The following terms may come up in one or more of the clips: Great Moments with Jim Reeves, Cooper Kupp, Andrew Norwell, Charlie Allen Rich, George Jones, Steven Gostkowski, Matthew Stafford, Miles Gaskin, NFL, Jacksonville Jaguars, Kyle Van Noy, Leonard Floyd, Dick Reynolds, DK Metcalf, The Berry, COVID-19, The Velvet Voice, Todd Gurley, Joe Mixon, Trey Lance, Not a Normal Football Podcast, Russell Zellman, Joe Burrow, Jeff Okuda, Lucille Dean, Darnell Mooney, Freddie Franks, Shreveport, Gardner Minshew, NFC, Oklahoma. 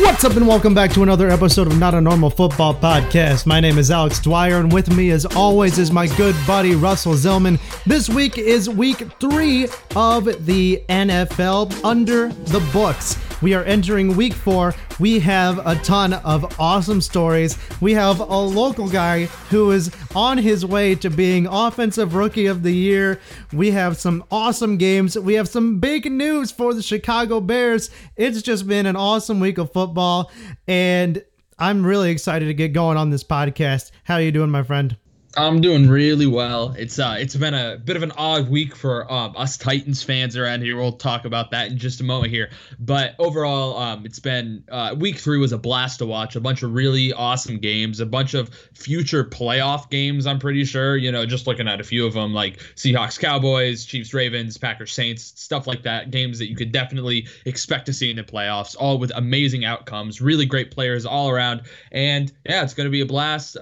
What's up and welcome back to another episode of Not a Normal Football Podcast. My name is Alex Dwyer, and with me as always is my good buddy Russell Zellman. This week is week 3 of the NFL under the books. We are entering week 4. We have a ton of awesome stories. We have a local guy who is on his way to being Offensive Rookie of the Year. We have some awesome games. We have some big news for the Chicago Bears. It's just been an awesome week of football, and I'm really excited to get going on this podcast. How are you doing, my friend? I'm doing really well. It's been a bit of an odd week for us Titans fans around here. We'll talk about that in just a moment here. But overall, it's been week 3 was a blast to watch. A bunch of really awesome games, a bunch of future playoff games, I'm pretty sure. You know, just looking at a few of them, like Seahawks, Cowboys, Chiefs, Ravens, Packers, Saints, stuff like that. Games that you could definitely expect to see in the playoffs, all with amazing outcomes, really great players all around. And yeah, it's going to be a blast.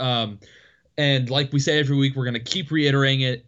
And like we say every week, we're going to keep reiterating it.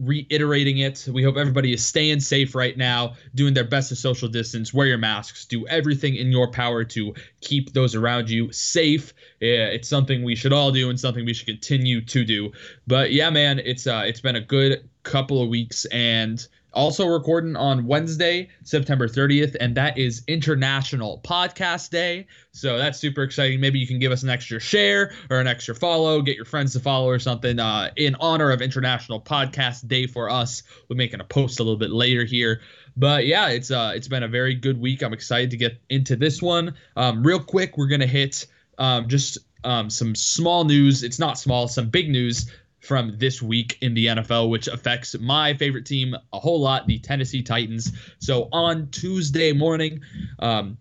We hope everybody is staying safe right now, doing their best to social distance, wear your masks, do everything in your power to keep those around you safe. Yeah, it's something we should all do and something we should continue to do. But yeah, man, it's been a good couple of weeks, and also recording on Wednesday, September 30th, and that is International Podcast Day. So that's super exciting. Maybe you can give us an extra share or an extra follow, get your friends to follow or something in honor of International Podcast Day for us. We're making a post a little bit later here. But yeah, it's been a very good week. I'm excited to get into this one. Real quick, we're going to hit some small news. It's not small, some big news from this week in the NFL, which affects my favorite team a whole lot, the Tennessee Titans. So on Tuesday morning, 3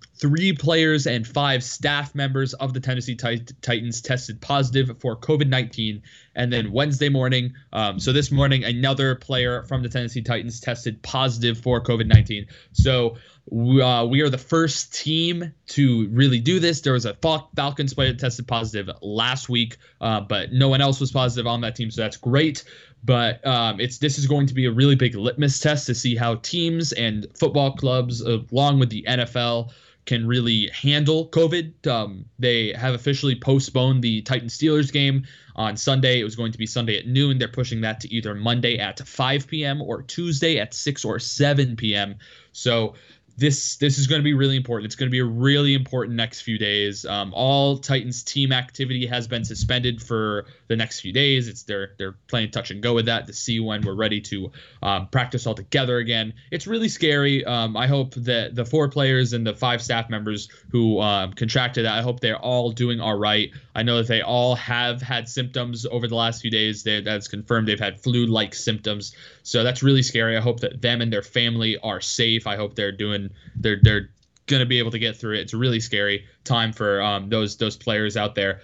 players and 5 staff members of the Tennessee Titans tested positive for COVID-19. And then Wednesday morning, so this morning, another player from the Tennessee Titans tested positive for COVID-19. So we are the first team to really do this. There was a Falcons player that tested positive last week, but no one else was positive on that team, so that's great. But this is going to be a really big litmus test to see how teams and football clubs, along with the NFL, can really handle COVID. They have officially postponed the Titans-Steelers game on Sunday. It was going to be Sunday at noon. They're pushing that to either Monday at 5 p.m. or Tuesday at 6 or 7 p.m. So This is going to be really important. It's going to be a really important next few days. All Titans team activity has been suspended for the next few days. They're playing touch and go with that to see when we're ready to practice all together again. It's really scary. I hope that the 4 players and the 5 staff members who contracted that, I hope they're all doing all right. I know that they all have had symptoms over the last few days. That's confirmed. They've had flu-like symptoms. So that's really scary. I hope that them and their family are safe. I hope they're going to be able to get through it. It's a really scary time for those players out there.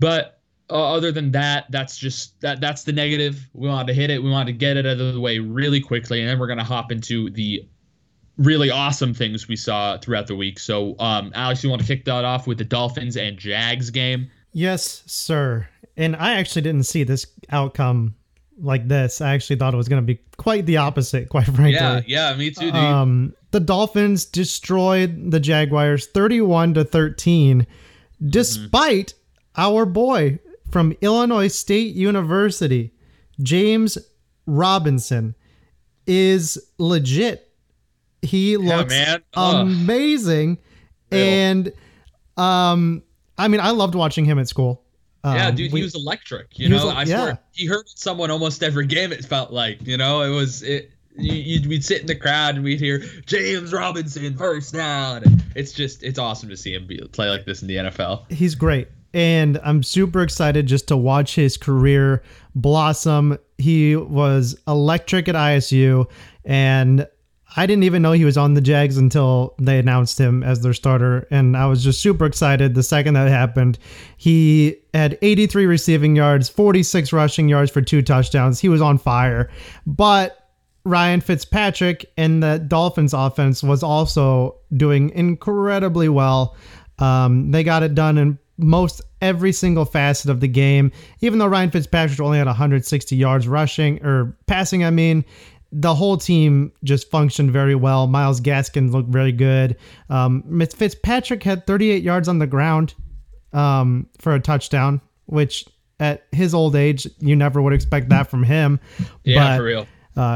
But other than that, that's the negative. We wanted to hit it. We wanted to get it out of the way really quickly, and then we're going to hop into the really awesome things we saw throughout the week. So, Alex, you want to kick that off with the Dolphins and Jags game? Yes, sir. And I actually didn't see this outcome like this. I actually thought it was going to be quite the opposite, quite frankly. Yeah, me too, dude. The Dolphins destroyed the Jaguars 31-13, despite our boy from Illinois State University, James Robinson, is legit. He looks amazing. And I mean, I loved watching him at school. Yeah, dude, he was electric. I swear, he hurt someone almost every game. It felt like, we'd sit in the crowd and we'd hear James Robinson first down. And it's awesome to see him play like this in the NFL. He's great. And I'm super excited just to watch his career blossom. He was electric at ISU, and I didn't even know he was on the Jags until they announced him as their starter, and I was just super excited the second that happened. He had 83 receiving yards, 46 rushing yards for 2 touchdowns. He was on fire. But Ryan Fitzpatrick and the Dolphins offense was also doing incredibly well. They got it done in most every single facet of the game, even though Ryan Fitzpatrick only had 160 yards rushing or passing. the whole team just functioned very well. Miles Gaskin looked very good. Fitzpatrick had 38 yards on the ground for a touchdown, which at his old age, you never would expect that from him. Yeah, but, for real.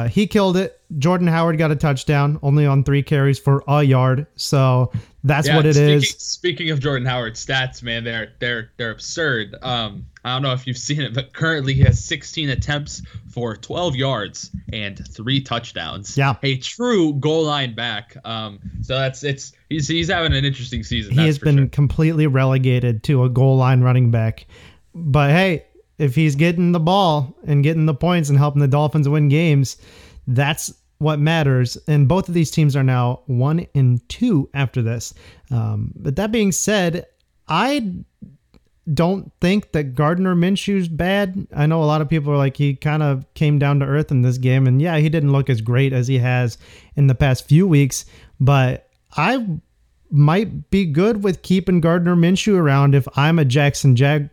He killed it. Jordan Howard got a touchdown, only on 3 carries for a yard. So that's what it is. Speaking of Jordan Howard's stats, man, they're absurd. I don't know if you've seen it, but currently he has 16 attempts for 12 yards and 3 touchdowns. Yeah, a true goal line back. So he's having an interesting season. He has been completely relegated to a goal line running back. But hey, if he's getting the ball and getting the points and helping the Dolphins win games, that's what matters. And both of these teams are now 1-2 after this. But that being said, I don't think that Gardner Minshew's bad. I know a lot of people are like, he kind of came down to earth in this game. And yeah, he didn't look as great as he has in the past few weeks. But I might be good with keeping Gardner Minshew around if I'm a Jacksonville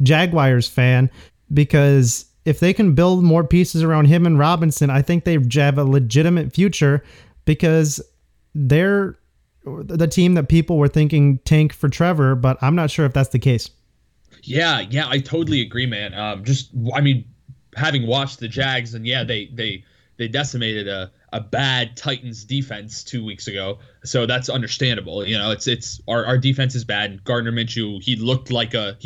Jaguars fan, because if they can build more pieces around him and Robinson, I think they have a legitimate future, because they're the team that people were thinking tank for Trevor, but I'm not sure if that's the case. Yeah, I totally agree, man. Having watched the Jags, and yeah, they decimated a bad Titans defense 2 weeks ago. So that's understandable. You know, it's our defense is bad. Gardner Minshew, he looked like a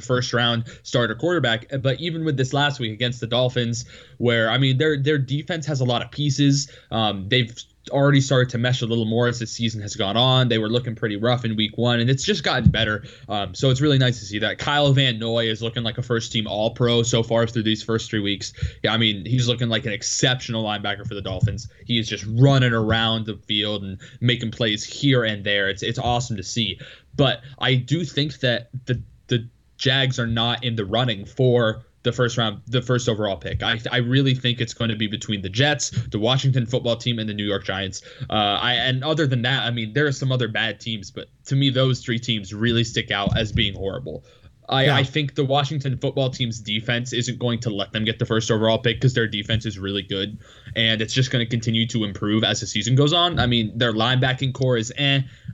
first round starter quarterback. But even with this last week against the Dolphins, where, I mean, their defense has a lot of pieces. They've already started to mesh a little more as the season has gone on. They were looking pretty rough in week one, and it's just gotten better. So it's really nice to see that. Kyle Van Noy is looking like a first-team All-Pro so far through these first 3 weeks. Yeah, I mean, he's looking like an exceptional linebacker for the Dolphins. He is just running around the field and making plays here and there. It's awesome to see. But I do think that the Jags are not in the running for the first overall pick. I really think it's going to be between the Jets, the Washington football team, and the New York Giants. And other than that, I mean, there are some other bad teams, but to me, those 3 teams really stick out as being horrible. I think the Washington football team's defense isn't going to let them get the first overall pick, because their defense is really good, and it's just going to continue to improve as the season goes on. I mean, their linebacking core is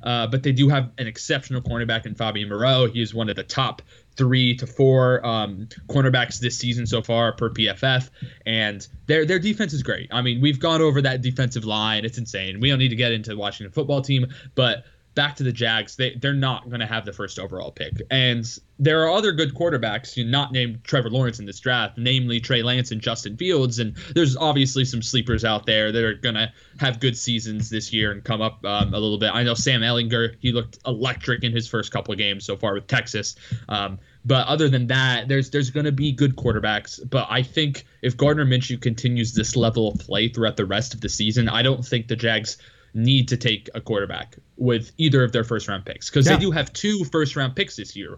but they do have an exceptional cornerback in Fabian Moreau. He is one of the top 3 to 4 cornerbacks this season so far per PFF, and their defense is great. I mean, we've gone over that defensive line. It's insane. We don't need to get into the Washington football team, but back to the Jags, they're not going to have the first overall pick. And there are other good quarterbacks, not named Trevor Lawrence, in this draft, namely Trey Lance and Justin Fields. And there's obviously some sleepers out there that are going to have good seasons this year and come up a little bit. I know Sam Ehlinger, he looked electric in his first couple of games so far with Texas. But other than that, there's going to be good quarterbacks. But I think if Gardner Minshew continues this level of play throughout the rest of the season, I don't think the Jags need to take a quarterback with either of their first-round picks, because they do have 2 first-round picks this year,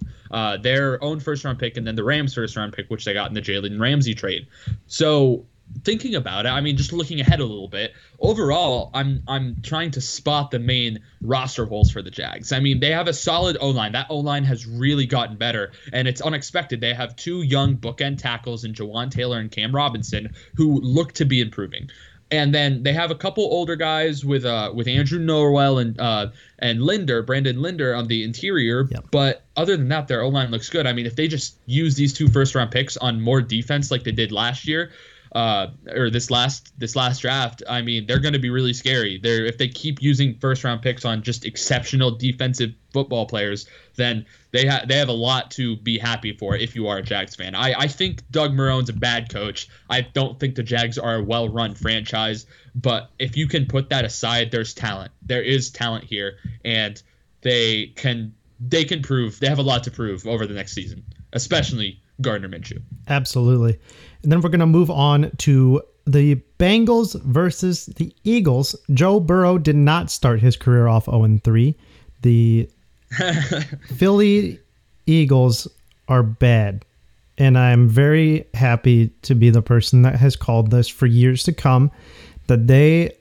their own first-round pick and then the Rams' first-round pick, which they got in the Jalen Ramsey trade. So thinking about it, I mean, just looking ahead a little bit, overall, I'm trying to spot the main roster holes for the Jags. I mean, they have a solid O-line. That O-line has really gotten better, and it's unexpected. They have 2 young bookend tackles in Jawan Taylor and Cam Robinson, who look to be improving. And then they have a couple older guys with Andrew Norwell and Brandon Linder on the interior. Yep. But other than that, their O-line looks good. I mean, if they just use these 2 first-round picks on more defense like they did last year, or this last draft, I mean, they're going to be really scary. If they keep using first-round picks on just exceptional defensive football players, then they have a lot to be happy for if you are a Jags fan. I think Doug Marrone's a bad coach. I don't think the Jags are a well-run franchise, but if you can put that aside, there's talent. There is talent here, and they can prove they have a lot to prove over the next season, especially Gardner Minshew. Absolutely. And then we're going to move on to the Bengals versus the Eagles. Joe Burrow did not start his career off 0-3. The Philly Eagles are bad, and I'm very happy to be the person that has called this for years to come, that they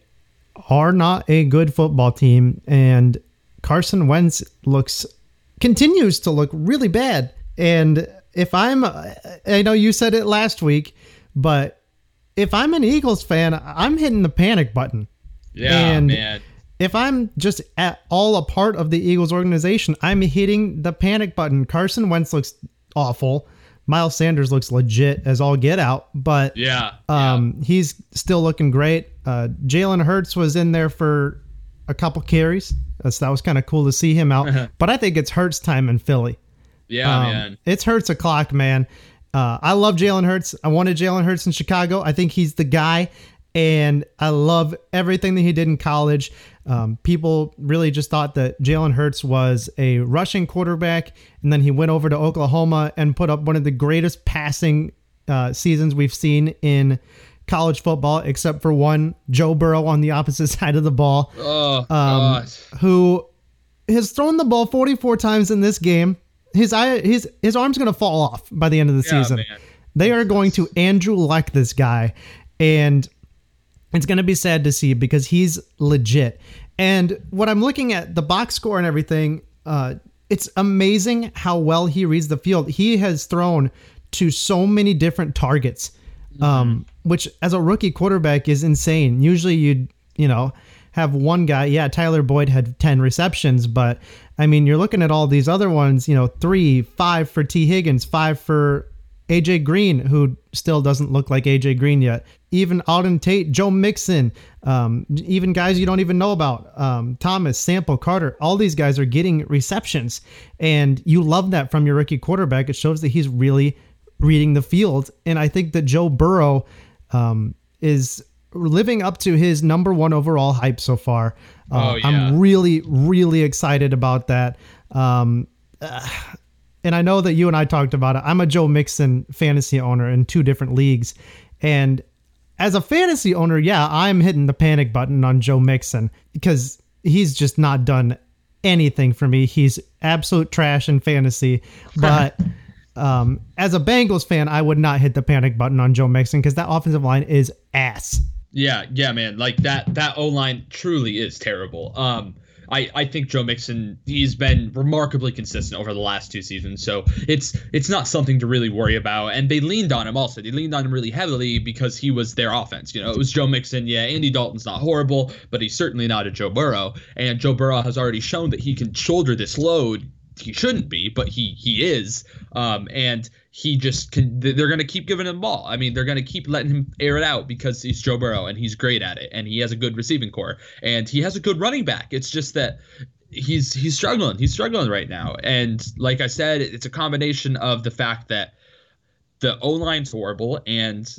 are not a good football team, and Carson Wentz continues to look really bad. And I know you said it last week, but if I'm an Eagles fan, I'm hitting the panic button. Yeah, and man. If I'm just at all a part of the Eagles organization, I'm hitting the panic button. Carson Wentz looks awful. Miles Sanders looks legit as all get out, but he's still looking great. Jalen Hurts was in there for a couple carries. That was kind of cool to see him out. But I think it's Hurts time in Philly. Yeah, man. It's Hurts o'clock, man. I love Jalen Hurts. I wanted Jalen Hurts in Chicago. I think he's the guy, and I love everything that he did in college. People really just thought that Jalen Hurts was a rushing quarterback, and then he went over to Oklahoma and put up one of the greatest passing seasons we've seen in college football, except for one, Joe Burrow on the opposite side of the ball, who has thrown the ball 44 times in this game. His arm's going to fall off by the end of the season. Man. They are going to Andrew Luck this guy, and it's going to be sad to see because he's legit. And what I'm looking at, the box score and everything, it's amazing how well he reads the field. He has thrown to so many different targets, which as a rookie quarterback is insane. Usually you'd have one guy. Yeah, Tyler Boyd had 10 receptions, but I mean, you're looking at all these other ones, 3, 5 for T. Higgins, 5 for A.J. Green, who still doesn't look like A.J. Green yet. Even Auden Tate, Joe Mixon, even guys you don't even know about, Thomas, Sample, Carter, all these guys are getting receptions. And you love that from your rookie quarterback. It shows that he's really reading the field. And I think that Joe Burrow is living up to his number one overall hype so far. I'm really, really excited about that. And I know that you and I talked about it. I'm a Joe Mixon fantasy owner in 2 different leagues. And as a fantasy owner, I'm hitting the panic button on Joe Mixon because he's just not done anything for me. He's absolute trash in fantasy. But as a Bengals fan, I would not hit the panic button on Joe Mixon because that offensive line is ass. Yeah, man. Like that O-line truly is terrible. I think Joe Mixon, he's been remarkably consistent over the last 2 seasons, so it's not something to really worry about. And they leaned on him also. They leaned on him really heavily because he was their offense. It was Joe Mixon. Yeah, Andy Dalton's not horrible, but he's certainly not a Joe Burrow. And Joe Burrow has already shown that he can shoulder this load. He shouldn't be, but he is. And he just can, they're going to keep giving him the ball. I mean, they're going to keep letting him air it out because he's Joe Burrow and he's great at it. And he has a good receiving core and he has a good running back. It's just that he's struggling. He's struggling right now. And like I said, it's a combination of the fact that the O-line's horrible and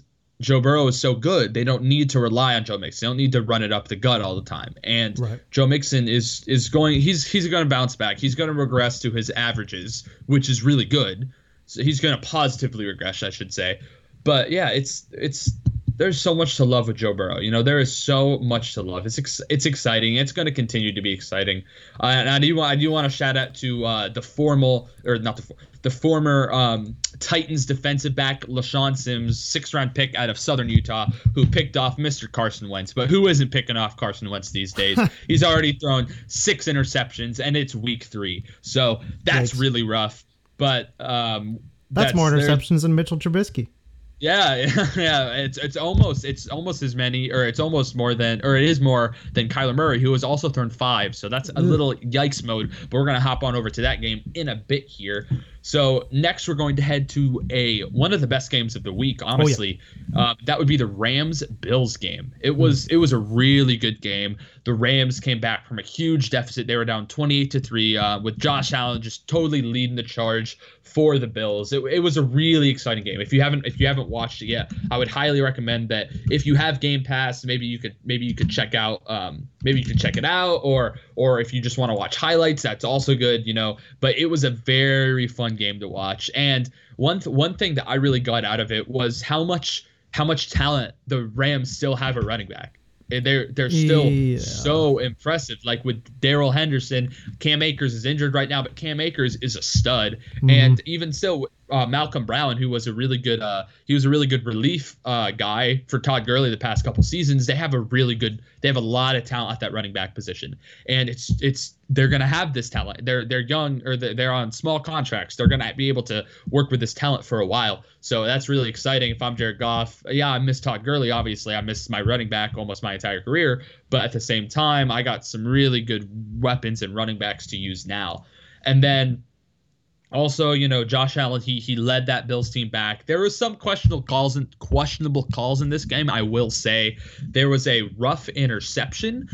Joe Burrow is so good, they don't need to rely on Joe Mixon. They don't need to run it up the gut all the time. And right. Joe Mixon is going. He's going to bounce back. He's going to regress to his averages, which is really good. So he's going to positively regress, I should say. But yeah, it's there's so much to love with Joe Burrow. There is so much to love. It's exciting. It's going to continue to be exciting. And I do want to shout out to the former Titans defensive back LaShawn Sims, 6th-round pick out of Southern Utah, who picked off Mr. Carson Wentz. But who isn't picking off Carson Wentz these days? He's already thrown 6 interceptions, and it's week 3. So that's really rough. But that's more interceptions than Mitchell Trubisky. Yeah. It is more than Kyler Murray, who has also thrown 5. So that's a little yikes mode. But we're gonna hop on over to that game in a bit here. So next we're going to head to one of the best games of the week. Honestly, that would be the Rams-Bills game. It was a really good game. The Rams came back from a huge deficit. They were down 28-3 with Josh Allen just totally leading the charge for the Bills. It was a really exciting game. If you haven't watched it yet, I would highly recommend that. If you have Game Pass, maybe you could check out check it out, or if you just want to watch highlights, that's also good. But it was a very fun game to watch. And one thing that I really got out of it was how much talent the Rams still have at running back. They're still so impressive. Like with Darrell Henderson, Cam Akers is injured right now, but Cam Akers is a stud. And even still, Malcolm Brown, who was a really good relief guy for Todd Gurley the past couple seasons. They have a lot of talent at that running back position, and they're going to have this talent. They're young, or they're on small contracts. They're going to be able to work with this talent for a while. So that's really exciting. If I'm Jared Goff, yeah, I miss Todd Gurley. Obviously, I missed my running back almost my entire career. But at the same time, I got some really good weapons and running backs to use now. And then also, you know, Josh Allen, he led that Bills team back. There was some questionable calls in this game, I will say. There was a rough interception.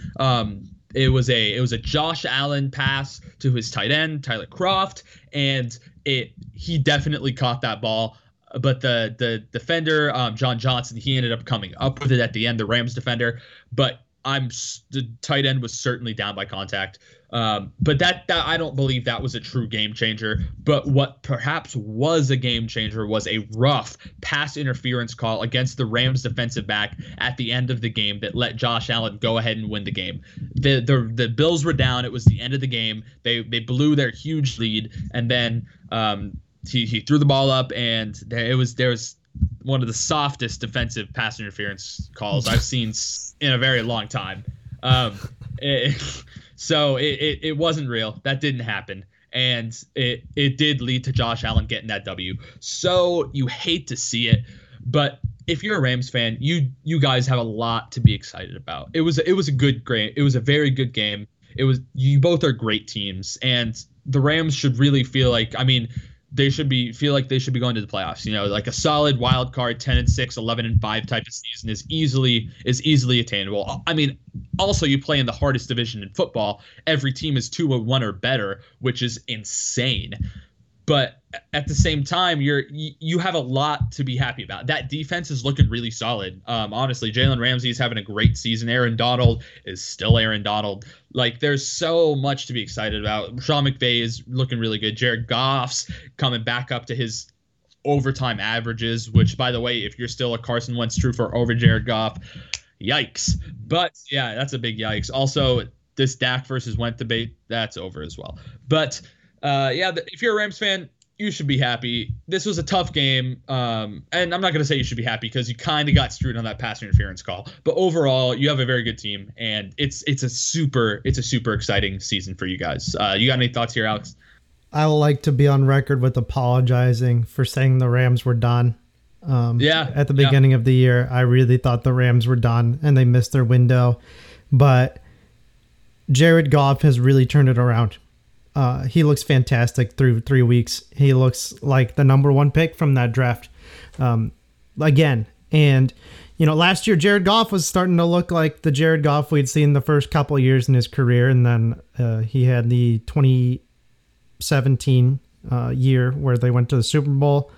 It was a Josh Allen pass to his tight end, Tyler Croft, and he definitely caught that ball. But the defender, John Johnson, he ended up coming up with it at the end, the Rams defender. But the tight end was certainly down by contact. But that I don't believe that was a true game changer. But what perhaps was a game changer was a rough pass interference call against the Rams defensive back at the end of the game that let Josh Allen go ahead and win the game. The Bills were down. It was the end of the game. They blew their huge lead, and then he threw the ball up, and there was one of the softest defensive pass interference calls I've seen in a very long time. So it wasn't real. That didn't happen. And it did lead to Josh Allen getting that W. So you hate to see it, but if you're a Rams fan, you guys have a lot to be excited about. It was a good game. It was a very good game. You both are great teams, and the Rams should really feel like they should be going to the playoffs. You know, like a solid wild card, 10-6, 11-5 type of season is easily attainable. I mean, also you play in the hardest division in football. Every team is 2-1 or better, which is insane. But at the same time, you have a lot to be happy about. That defense is looking really solid. Honestly, Jalen Ramsey is having a great season. Aaron Donald is still Aaron Donald. Like, there's so much to be excited about. Sean McVay is looking really good. Jared Goff's coming back up to his overtime averages, which, by the way, if you're still a Carson Wentz truther over Jared Goff, yikes. But, yeah, that's a big yikes. Also, this Dak versus Wentz debate, that's over as well. But if you're a Rams fan, you should be happy. This was a tough game, and I'm not going to say you should be happy because you kind of got screwed on that pass interference call. But overall, you have a very good team, and it's a super exciting season for you guys. You got any thoughts here, Alex? I would like to be on record with apologizing for saying the Rams were done. At the beginning of the year, I really thought the Rams were done, and they missed their window. But Jared Goff has really turned it around. He looks fantastic through 3 weeks. He looks like the number one pick from that draft again. And, you know, last year, Jared Goff was starting to look like the Jared Goff we'd seen the first couple of years in his career. And then he had the 2017 year where they went to the Super Bowl.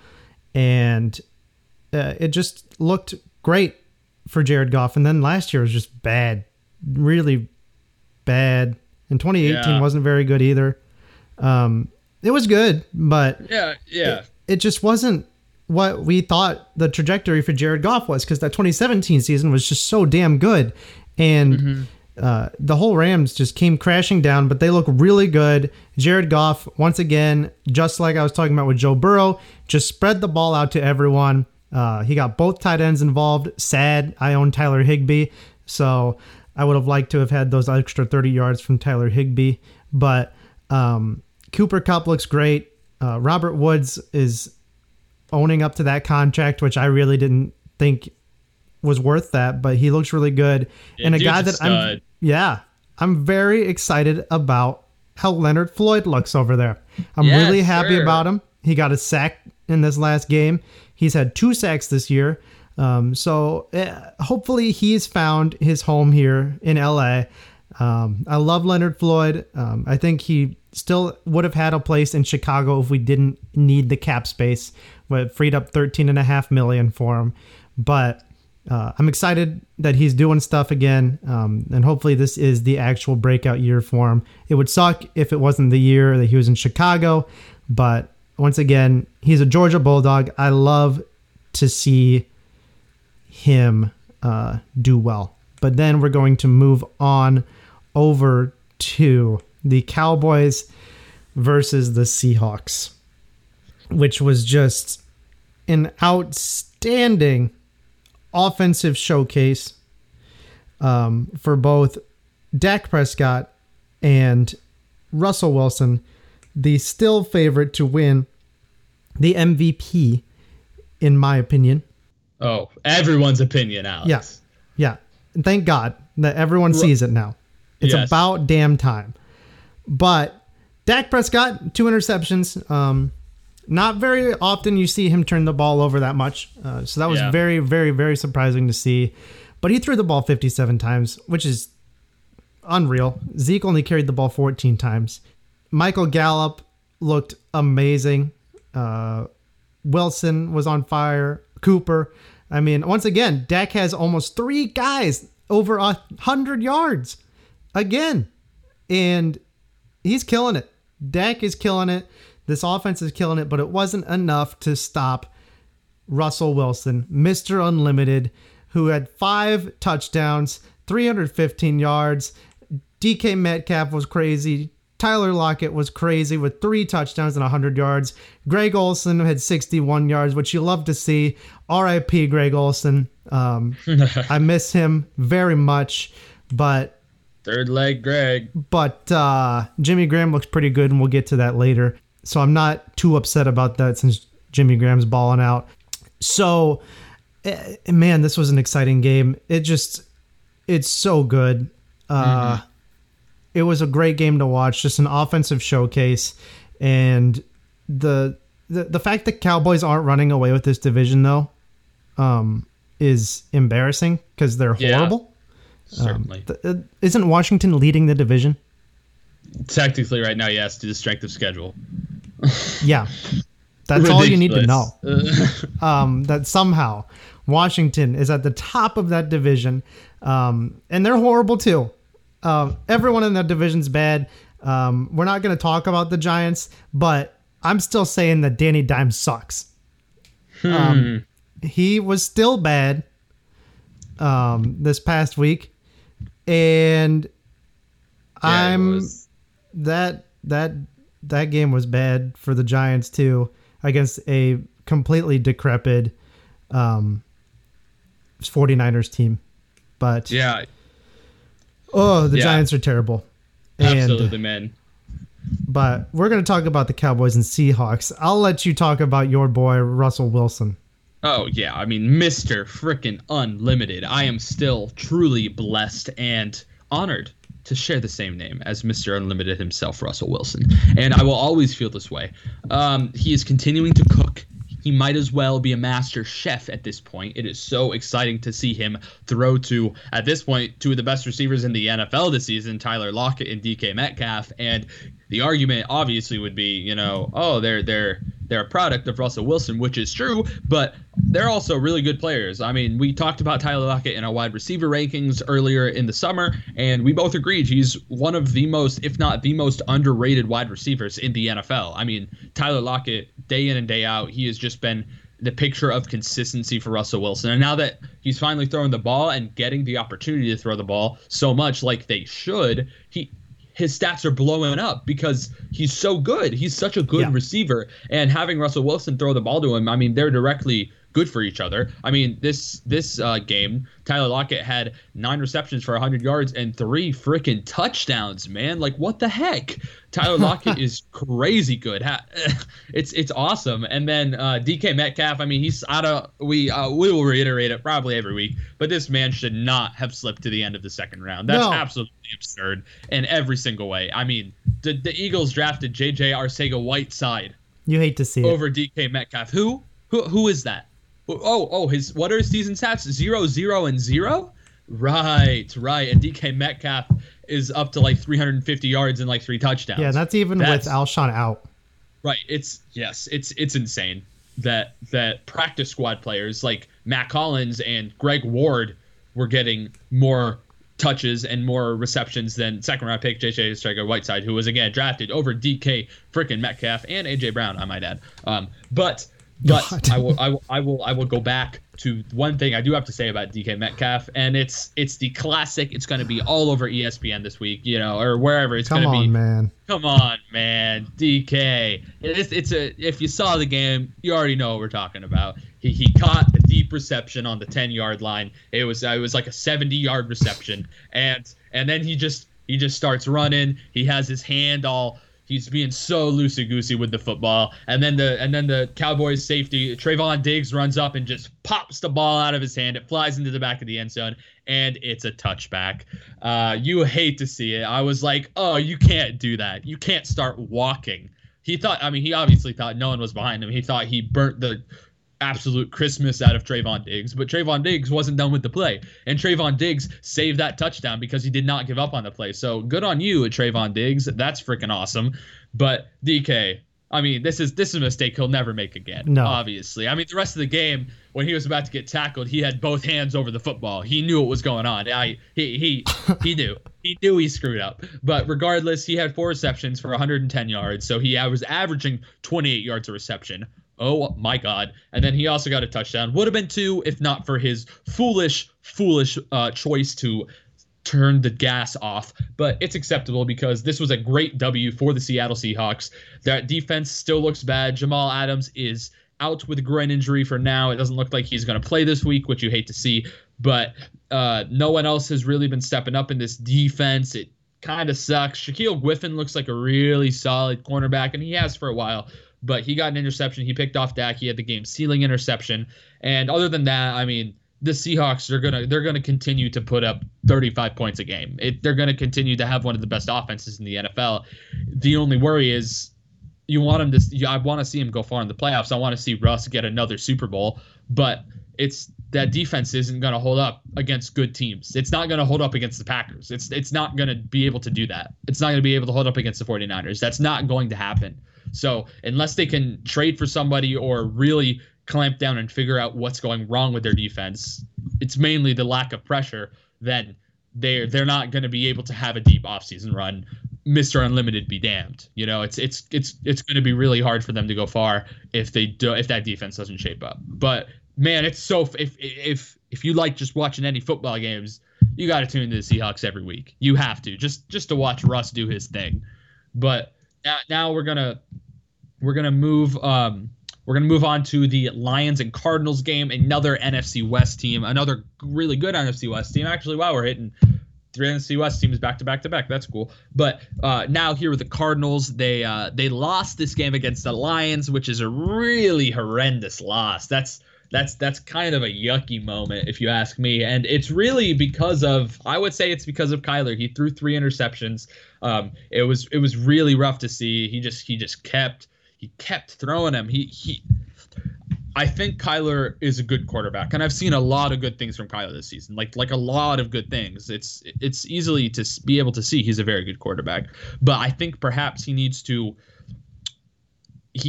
And it just looked great for Jared Goff. And then last year was just bad, really bad. And 2018 wasn't very good either. It was good, but it just wasn't what we thought the trajectory for Jared Goff was, because that 2017 season was just so damn good. And the whole Rams just came crashing down, but they look really good. Jared Goff, once again, just like I was talking about with Joe Burrow, just spread the ball out to everyone. He got both tight ends involved. Sad, I own Tyler Higbee, so I would have liked to have had those extra 30 yards from Tyler Higbee. But Cooper Kupp looks great. Robert Woods is owning up to that contract, which I really didn't think was worth that, but he looks really good. Yeah, and a guy that I'm very excited about how Leonard Floyd looks over there. I'm really happy about him. He got a sack in this last game. He's had 2 sacks this year. So hopefully he's found his home here in LA. I love Leonard Floyd. I think he still would have had a place in Chicago if we didn't need the cap space. We freed up $13.5 million for him, but I'm excited that he's doing stuff again. And hopefully this is the actual breakout year for him. It would suck if it wasn't the year that he was in Chicago, but once again, he's a Georgia Bulldog. I love to see him do well. But then we're going to move on over to the Cowboys versus the Seahawks. which was just an outstanding offensive showcase for both Dak Prescott and Russell Wilson, the still favorite to win the MVP, in my opinion. Oh, everyone's opinion, Alex. Yes. Yeah. And thank God that everyone sees it now. It's about damn time. But Dak Prescott, 2 interceptions. Not very often you see him turn the ball over that much. So that was very, very, very surprising to see. But he threw the ball 57 times, which is unreal. Zeke only carried the ball 14 times. Michael Gallup looked amazing. Wilson was on fire. Cooper. I mean, once again, Dak has almost 3 guys over 100 yards again. And he's killing it. Dak is killing it. This offense is killing it, but it wasn't enough to stop Russell Wilson, Mr. Unlimited, who had 5 touchdowns, 315 yards. DK Metcalf was crazy. Tyler Lockett was crazy with 3 touchdowns and 100 yards. Greg Olsen had 61 yards, which you love to see. R.I.P. Greg Olsen. I miss him very much, but... Third leg Greg. But Jimmy Graham looks pretty good, and we'll get to that later. So I'm not too upset about that since Jimmy Graham's balling out. So, man, this was an exciting game. It's so good. It was a great game to watch, just an offensive showcase. And the fact that Cowboys aren't running away with this division, though, is embarrassing because they're horrible. Certainly. Isn't Washington leading the division? Technically right now, yes, due to the strength of schedule. Yeah. That's ridiculous. All you need to know. That somehow Washington is at the top of that division. And they're horrible, too. Everyone in that division's bad. We're not going to talk about the Giants, but I'm still saying that Danny Dimes sucks. He was still bad this past week. And that game was bad for the Giants, too, against a completely decrepit 49ers team. But Giants are terrible. Absolutely, man. But we're going to talk about the Cowboys and Seahawks. I'll let you talk about your boy, Russell Wilson. Oh, yeah. I mean, Mr. Frickin' Unlimited. I am still truly blessed and honored to share the same name as Mr. Unlimited himself, Russell Wilson. And I will always feel this way. He is continuing to cook. He might as well be a master chef at this point. It is so exciting to see him throw to, at this point, 2 of the best receivers in the NFL this season, Tyler Lockett and DK Metcalf. And the argument obviously would be, they're a product of Russell Wilson, which is true, but they're also really good players. I mean, we talked about Tyler Lockett in our wide receiver rankings earlier in the summer, and we both agreed he's one of the most, if not the most underrated wide receivers in the NFL. I mean, Tyler Lockett, day in and day out, he has just been the picture of consistency for Russell Wilson. And now that he's finally throwing the ball and getting the opportunity to throw the ball so much like they should, his stats are blowing up because he's so good. He's such a good receiver. And having Russell Wilson throw the ball to him, I mean, they're directly good for each other. I mean, this game, Tyler Lockett had 9 receptions for 100 yards and 3 freaking touchdowns, man. Like, what the heck? Tyler Lockett is crazy good. It's awesome. And then DK Metcalf, I mean, we will reiterate it probably every week, but this man should not have slipped to the end of the second round. That's absolutely absurd in every single way. I mean, the Eagles drafted J.J. Arcega-Whiteside. You hate to see it. Over DK Metcalf. Who is that? His what are his season stats? 0, 0, and 0? Right. And DK Metcalf is up to like 350 yards and like 3 touchdowns. Yeah, that's with Alshon out. Right. It's insane that practice squad players like Matt Collins and Greg Ward were getting more touches and more receptions than second round pick J.J. Arcega-Whiteside, who was again drafted over DK freaking Metcalf and A.J. Brown, I might add. But But I will go back to one thing I do have to say about DK Metcalf, and it's the classic. It's going to be all over ESPN this week, you know, or wherever it's going to be. Come on, man, DK. If you saw the game, you already know what we're talking about. He caught a deep reception on the 10-yard line. It was like a 70-yard reception, and then he just starts running. He has his hand all. He's being so loosey-goosey with the football. And then the Cowboys safety, Trayvon Diggs, runs up and just pops the ball out of his hand. It flies into the back of the end zone, and it's a touchback. You hate to see it. I was like, oh, you can't do that. You can't start walking. He obviously thought no one was behind him. He thought he burnt the absolute Christmas out of Trayvon Diggs, but Trayvon Diggs wasn't done with the play, and Trayvon Diggs saved that touchdown because he did not give up on the play. So good on you, Trayvon Diggs. That's freaking awesome. But DK, I mean, this is a mistake he'll never make again. No, obviously. I mean, the rest of the game when he was about to get tackled, he had both hands over the football. He knew what was going on. He knew he screwed up. But regardless, he had 4 receptions for 110 yards, so he was averaging 28 yards a reception. Oh, my God. And then he also got a touchdown. Would have been 2 if not for his foolish choice to turn the gas off. But it's acceptable because this was a great W for the Seattle Seahawks. That defense still looks bad. Jamal Adams is out with a groin injury for now. It doesn't look like he's going to play this week, which you hate to see. But no one else has really been stepping up in this defense. It kind of sucks. Shaquille Griffin looks like a really solid cornerback, and he has for a while. But he got an interception. He picked off Dak. He had the game-sealing interception. And other than that, I mean, the Seahawks are gonna continue to put up 35 points a game. They're gonna continue to have one of the best offenses in the NFL. The only worry is I want to see him go far in the playoffs. I want to see Russ get another Super Bowl. But it's that defense isn't gonna hold up against good teams. It's not gonna hold up against the Packers. It's not gonna be able to do that. It's not gonna be able to hold up against the 49ers. That's not going to happen. So unless they can trade for somebody or really clamp down and figure out what's going wrong with their defense, it's mainly the lack of pressure, then they're not going to be able to have a deep offseason run. Mr. Unlimited be damned. You know, it's going to be really hard for them to go far if that defense doesn't shape up. But man, it's so if you like just watching any football games, you got to tune into the Seahawks every week. You have to just to watch Russ do his thing. But now we're gonna move on to the Lions and Cardinals game. Another NFC West team, another really good NFC West team. Actually, wow, we're hitting 3 NFC West teams back to back to back. That's cool. But now here with the Cardinals, they lost this game against the Lions, which is a really horrendous loss. That's kind of a yucky moment, if you ask me. And it's really because of Kyler. He threw 3 interceptions. It was really rough to see. He just kept throwing them. I think Kyler is a good quarterback, and I've seen a lot of good things from Kyler this season, like a lot of good things. It's easily to be able to see he's a very good quarterback, but I think perhaps he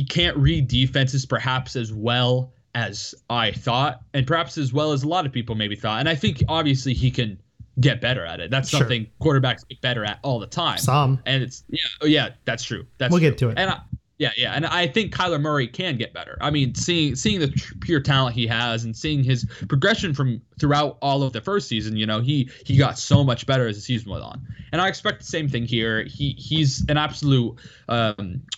can't read defenses perhaps as well as I thought, and perhaps as well as a lot of people maybe thought. And I think obviously he can get better at it. That's something quarterbacks get better at all the time. And it's that's true. We'll get to it. And and I think Kyler Murray can get better. I mean, seeing the pure talent he has and seeing his progression from throughout all of the first season, you know, he got so much better as the season went on. And I expect the same thing here. He's an absolute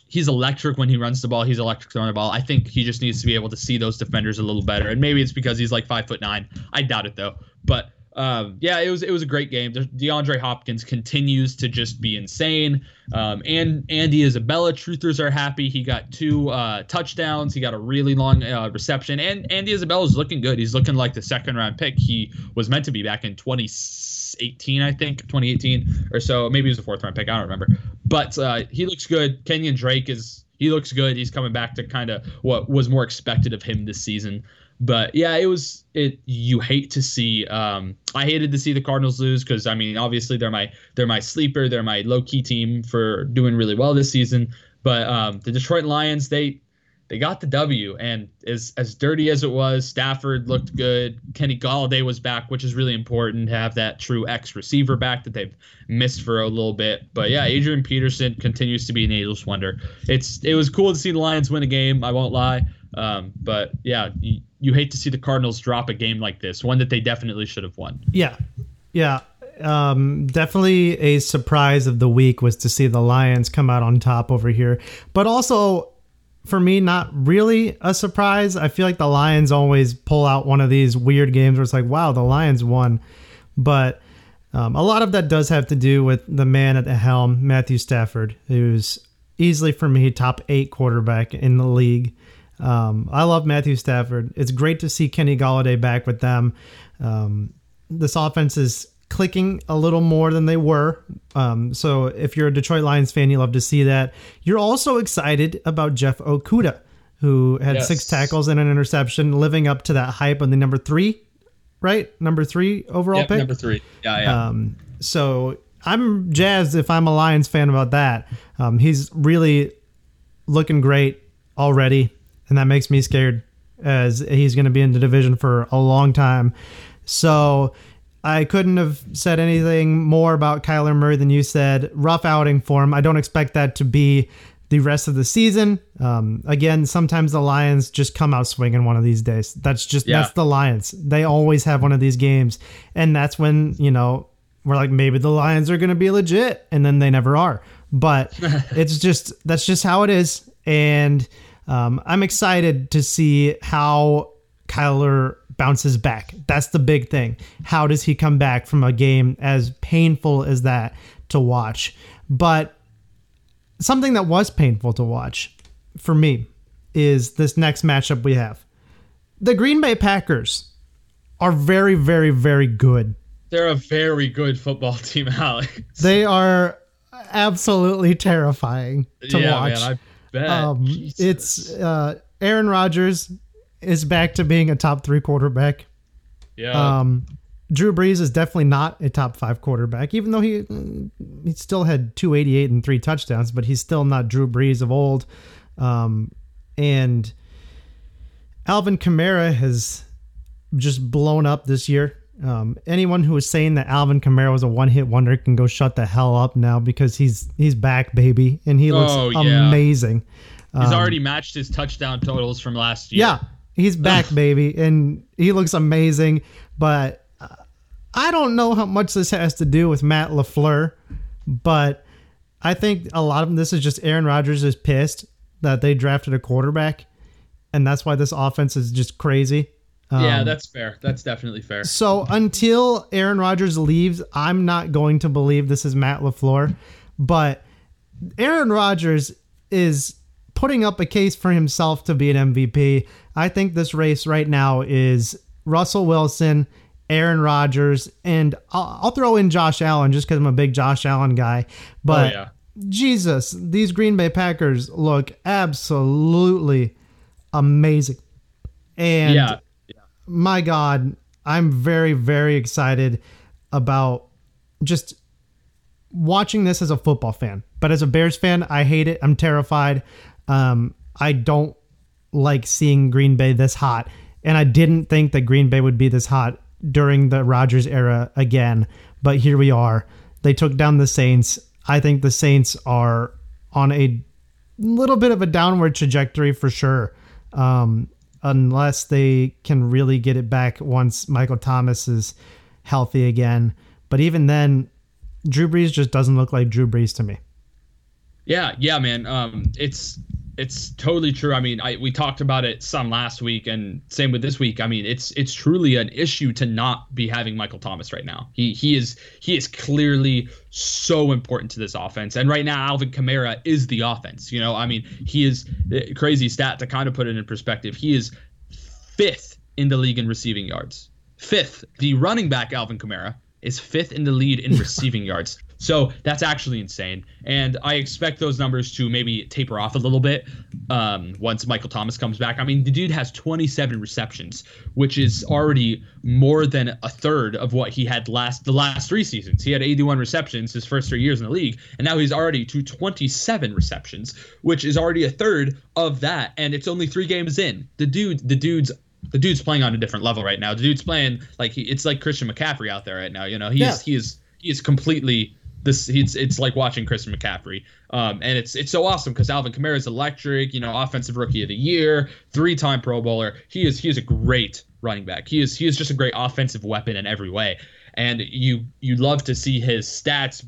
he's electric when he runs the ball. He's electric throwing the ball. I think he just needs to be able to see those defenders a little better. And maybe it's because he's like 5'9". I doubt it though. But it was a great game. DeAndre Hopkins continues to just be insane. And Andy Isabella truthers are happy. He got 2 touchdowns. He got a really long reception. And Andy Isabella's looking good. He's looking like the second-round pick he was meant to be back in 2018 or so. Maybe it was a fourth-round pick. I don't remember. But he looks good. Kenyon Drake looks good. He's coming back to kind of what was more expected of him this season. But you hate to see. I hated to see the Cardinals lose because I mean, obviously they're my sleeper, they're my low key team for doing really well this season. But the Detroit Lions, they got the W, and as dirty as it was, Stafford looked good. Kenny Golladay was back, which is really important to have that true X receiver back that they've missed for a little bit. But yeah, Adrian Peterson continues to be an ageless wonder. It was cool to see the Lions win a game. I won't lie. But yeah, you hate to see the Cardinals drop a game like this, one that they definitely should have won. Yeah. Yeah. Definitely a surprise of the week was to see the Lions come out on top over here, but also for me, not really a surprise. I feel like the Lions always pull out one of these weird games where it's like, wow, the Lions won. But a lot of that does have to do with the man at the helm, Matthew Stafford, who's easily for me top 8 quarterback in the league. I love Matthew Stafford. It's great to see Kenny Golladay back with them. This offense is clicking a little more than they were. So if you're a Detroit Lions fan, you love to see that. You're also excited about Jeff Okuda, who had 6 tackles and an interception, living up to that hype on the number 3, right? Number 3 overall pick? Number 3. Yeah. So I'm jazzed if I'm a Lions fan about that. He's really looking great already, and that makes me scared as he's going to be in the division for a long time. So I couldn't have said anything more about Kyler Murray than you said. Rough outing for him. I don't expect that to be the rest of the season. Again, sometimes the Lions just come out swinging one of these days. That's the Lions. They always have one of these games. And that's when, we're like, maybe the Lions are going to be legit. And then they never are. But that's just how it is. And I'm excited to see how Kyler bounces back. That's the big thing. How does he come back from a game as painful as that to watch? But something that was painful to watch for me is this next matchup we have. The Green Bay Packers are very, very, very good. They're a very good football team, Alex. They are absolutely terrifying to watch. Man, I bet. It's Aaron Rodgers is back to being a top 3 quarterback. Yeah. Drew Brees is definitely not a top 5 quarterback, even though he still had 288 and 3 touchdowns, but he's still not Drew Brees of old. And Alvin Kamara has just blown up this year. Anyone who is saying that Alvin Kamara was a one-hit wonder can go shut the hell up now, because he's back, baby, and he looks amazing. He's already matched his touchdown totals from last year. Yeah. He's back, baby, and he looks amazing. But I don't know how much this has to do with Matt LaFleur, but I think a lot of this is just Aaron Rodgers is pissed that they drafted a quarterback, and that's why this offense is just crazy. Yeah, that's fair. That's definitely fair. So until Aaron Rodgers leaves, I'm not going to believe this is Matt LaFleur. But Aaron Rodgers is putting up a case for himself to be an MVP. I think this race right now is Russell Wilson, Aaron Rodgers, and I'll throw in Josh Allen just because I'm a big Josh Allen guy. But Jesus, these Green Bay Packers look absolutely amazing. And my God, I'm very, very excited about just watching this as a football fan. But as a Bears fan, I hate it. I'm terrified. I don't like seeing Green Bay this hot. And I didn't think that Green Bay would be this hot during the Rodgers era again. But here we are. They took down the Saints. I think the Saints are on a little bit of a downward trajectory for sure. Unless they can really get it back once Michael Thomas is healthy again. But even then, Drew Brees just doesn't look like Drew Brees to me. Yeah, man. It's totally true. I mean, we talked about it some last week, and same with this week. I mean, it's truly an issue to not be having Michael Thomas right now. He is clearly so important to this offense, and right now Alvin Kamara is the offense. I mean, he is crazy stat to kind of put it in perspective. He is 5th in the league in receiving yards. 5th. The running back Alvin Kamara is 5th in the lead in receiving yards. So that's actually insane. And I expect those numbers to maybe taper off a little bit once Michael Thomas comes back. I mean, the dude has 27 receptions, which is already more than a third of what he had the last 3 seasons. He had 81 receptions his first 3 years in the league, and now he's already to 27 receptions, which is already a third of that. And it's only 3 games in. The dude's playing on a different level right now. The dude's playing like it's like Christian McCaffrey out there right now. He is completely this. It's like watching Christian McCaffrey. And it's so awesome because Alvin Kamara is electric, you know, offensive rookie of the year, 3-time Pro Bowler. He is a great running back. He is just a great offensive weapon in every way. And you love to see his stats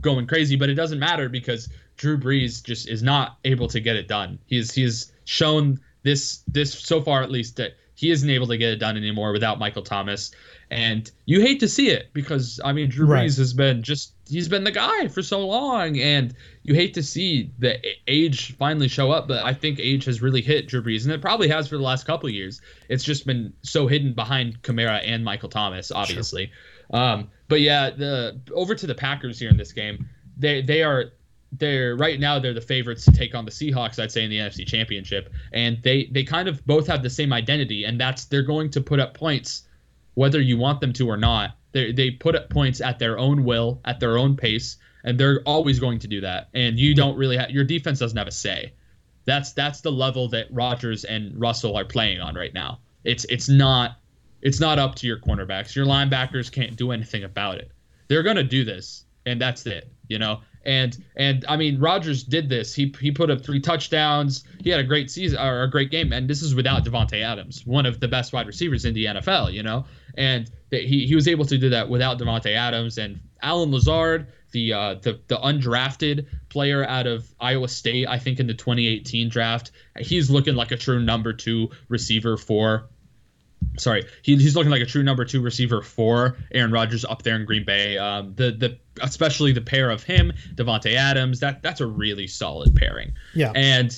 going crazy, but it doesn't matter because Drew Brees just is not able to get it done. He has shown this so far, at least, that he isn't able to get it done anymore without Michael Thomas. And you hate to see it because, I mean, Drew Brees has been he's been the guy for so long. And you hate to see the age finally show up. But I think age has really hit Drew Brees, and it probably has for the last couple of years. It's just been so hidden behind Kamara and Michael Thomas, obviously. Sure. But yeah, over to the Packers here in this game. They're right now, they're the favorites to take on the Seahawks, I'd say, in the NFC Championship. And they kind of both have the same identity, and that's they're going to put up points whether you want them to or not. They put up points at their own will, at their own pace, and they're always going to do that. And you don't really your defense doesn't have a say. That's the level that Rodgers and Russell are playing on right now. It's not up to your cornerbacks. Your linebackers can't do anything about it. They're going to do this, and that's it, you know? And I mean, Rodgers did this. He put up 3 touchdowns. He had a great season, or a great game. And this is without Devontae Adams, one of the best wide receivers in the NFL, you know. And he was able to do that without Devontae Adams. And Allen Lazard, the undrafted player out of Iowa State, I think in the 2018 draft, he's looking like a true number 2 receiver for. Sorry, he's looking like a true number 2 receiver for Aaron Rodgers up there in Green Bay. Especially the pair of him, Devontae Adams, that's a really solid pairing. Yeah, and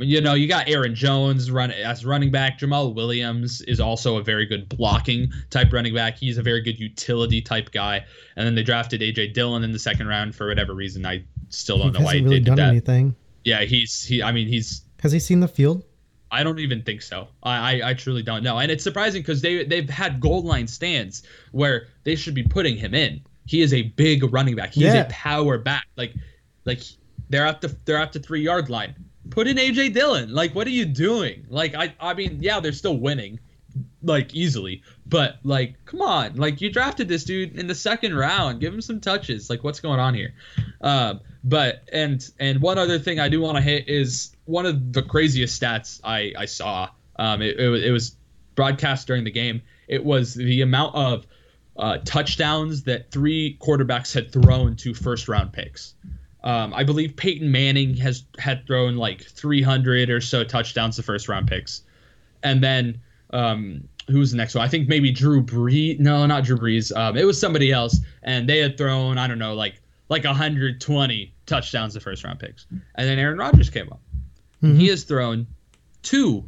you know, you got Aaron Jones as running back. Jamal Williams is also a very good blocking type running back. He's a very good utility type guy. And then they drafted A.J. Dillon in the second round for whatever reason. I still don't know why he really did that. Anything. Yeah, has he seen the field? I don't even think so. I truly don't know. And it's surprising because they've had goal line stands where they should be putting him in. He is a big running back. He's a power back. Like they're at the 3-yard line. Put in A.J. Dillon. Like, what are you doing? Like, I mean, yeah, they're still winning, like, easily. But, like, come on. Like, you drafted this dude in the second round. Give him some touches. Like, what's going on here? But one other thing I do want to hit is one of the craziest stats I saw. It was broadcast during the game. It was the amount of touchdowns that 3 quarterbacks had thrown to first-round picks. I believe Peyton Manning had thrown like 300 or so touchdowns to first-round picks. And then who's the next one? I think maybe Drew Brees. No, not Drew Brees. It was somebody else, and they had thrown, I don't know, like 120 touchdowns to first-round picks. And then Aaron Rodgers came up. Mm-hmm. He has thrown 2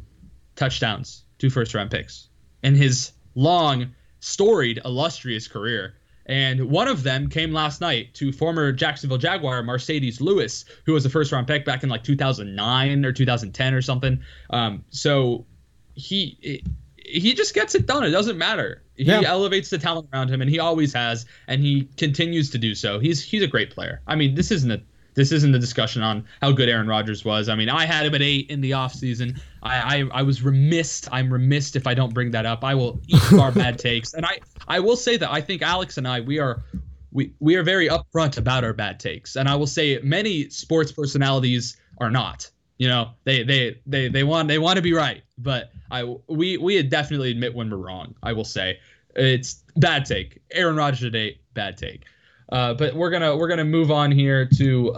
touchdowns to first-round picks in his long, storied, illustrious career. And one of them came last night to former Jacksonville Jaguar Mercedes Lewis, who was a first-round pick back in like 2009 or 2010 or something. So he just gets it done. It doesn't matter. He elevates the talent around him, and he always has, and he continues to do so. He's a great player. I mean, this isn't a discussion on how good Aaron Rodgers was. I mean, I had him at 8 in the offseason. I was remiss. I'm remiss if I don't bring that up. I will eat our bad takes. And I will say that I think Alex and I, we are very upfront about our bad takes. And I will say many sports personalities are not. You know, they want to be right. But we definitely admit when we're wrong, I will say. It's bad take. Aaron Rodgers at 8, bad take. But we're gonna move on here to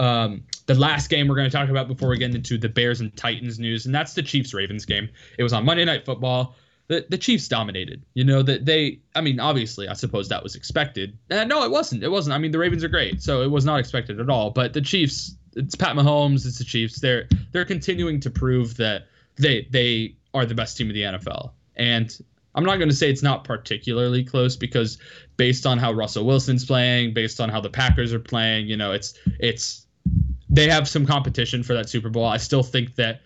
the last game we're gonna talk about before we get into the Bears and Titans news, and that's the Chiefs-Ravens game. It was on Monday Night Football. The Chiefs dominated. You know that they. I mean, obviously, I suppose that was expected. No, it wasn't. It wasn't. I mean, the Ravens are great, so it was not expected at all. But the Chiefs. It's Pat Mahomes. It's the Chiefs. They're continuing to prove that they are the best team of the NFL. And I'm not going to say it's not particularly close because based on how Russell Wilson's playing, based on how the Packers are playing, you know, it's they have some competition for that Super Bowl. I still think that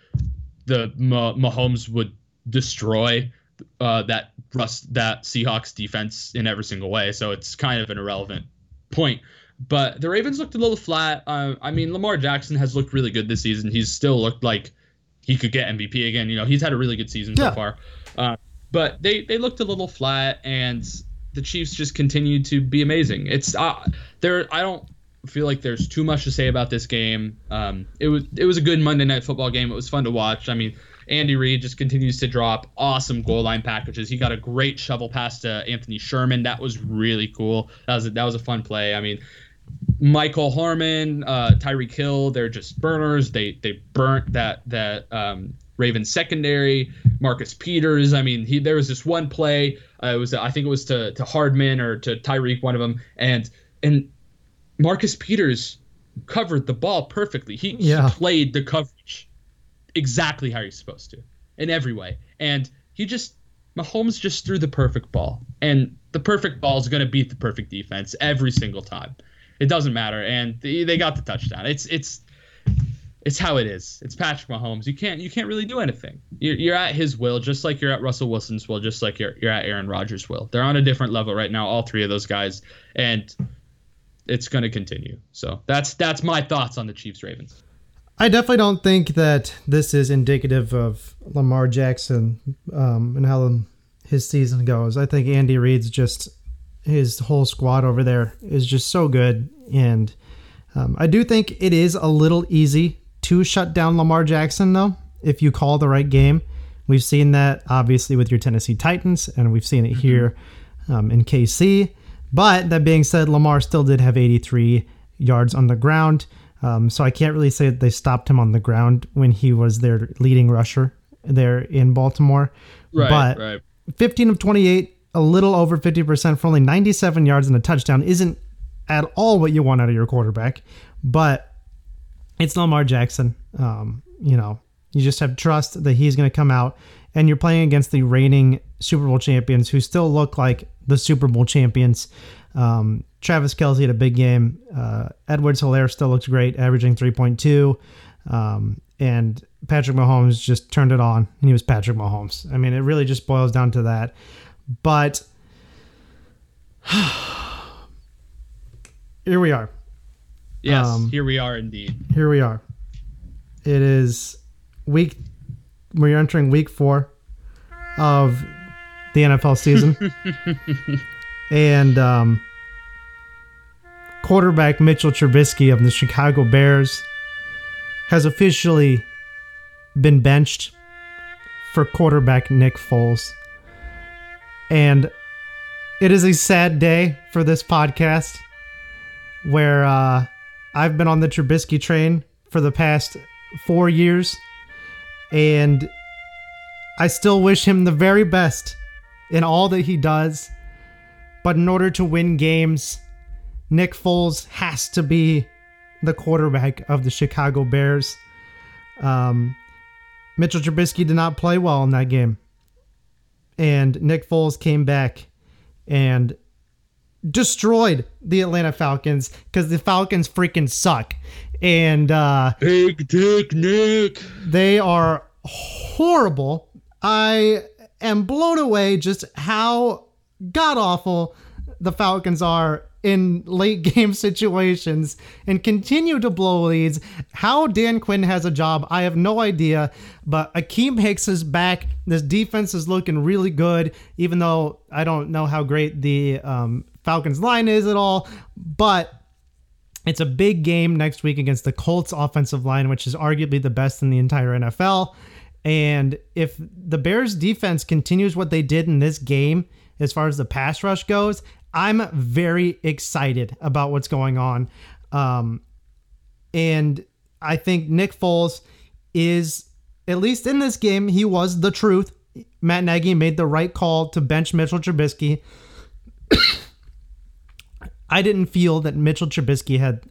the Mahomes would destroy that Seahawks defense in every single way. So it's kind of an irrelevant point. But the Ravens looked a little flat. I mean, Lamar Jackson has looked really good this season. He's still looked like he could get MVP again. You know, he's had a really good season so far. But they looked a little flat, and the Chiefs just continued to be amazing. It's I don't feel like there's too much to say about this game. It was a good Monday Night Football game. It was fun to watch. I mean, Andy Reid just continues to drop awesome goal line packages. He got a great shovel pass to Anthony Sherman. That was really cool. That was a fun play. I mean, Michael Harmon, Tyreek Hill, they're just burners. They burnt that Ravens secondary. Marcus Peters. I mean, there was this one play. I think it was to Hardman or to Tyreek, one of them, and Marcus Peters covered the ball perfectly. He played the coverage exactly how he's supposed to in every way. And Mahomes just threw the perfect ball. And the perfect ball is going to beat the perfect defense every single time. It doesn't matter. And they got the touchdown. It's how it is. It's Patrick Mahomes. You can't really do anything. You're at his will, just like you're at Russell Wilson's will, just like you're at Aaron Rodgers' will. They're on a different level right now, all three of those guys. And it's going to continue. So that's my thoughts on the Chiefs Ravens. I definitely don't think that this is indicative of Lamar Jackson and how his season goes. I think Andy Reid's his whole squad over there is just so good. And I do think it is a little easy to shut down Lamar Jackson, though, if you call the right game. We've seen that, obviously, with your Tennessee Titans, and we've seen it here in KC. But that being said, Lamar still did have 83 yards on the ground. So I can't really say that they stopped him on the ground when he was their leading rusher there in Baltimore. Right. 15 of 28, a little over 50% for only 97 yards and a touchdown isn't at all what you want out of your quarterback. But it's Lamar Jackson. You just have trust that he's going to come out, and you're playing against the reigning Super Bowl champions who still look like the Super Bowl champions. Travis Kelce had a big game. Edwards-Helaire still looks great, averaging 3.2. And Patrick Mahomes just turned it on, and he was Patrick Mahomes. I mean, it really just boils down to that. But here we are. Yes, here we are indeed. Here we are. It is we're entering week 4 of the NFL season. And quarterback Mitchell Trubisky of the Chicago Bears has officially been benched for quarterback Nick Foles. And it is a sad day for this podcast where I've been on the Trubisky train for the past 4 years, and I still wish him the very best in all that he does. But in order to win games, Nick Foles has to be the quarterback of the Chicago Bears. Mitchell Trubisky did not play well in that game. And Nick Foles came back and destroyed the Atlanta Falcons because the Falcons freaking suck. And Big Dick Nick. They are horrible. I am blown away just how god-awful the Falcons are in late-game situations and continue to blow leads. How Dan Quinn has a job, I have no idea. But Akeem Hicks is back. This defense is looking really good, even though I don't know how great the Falcons line is at all. But it's a big game next week against the Colts offensive line, which is arguably the best in the entire NFL. And if the Bears defense continues what they did in this game, as far as the pass rush goes, I'm very excited about what's going on. And I think Nick Foles is, at least in this game, he was the truth. Matt Nagy made the right call to bench Mitchell Trubisky. I didn't feel that Mitchell Trubisky had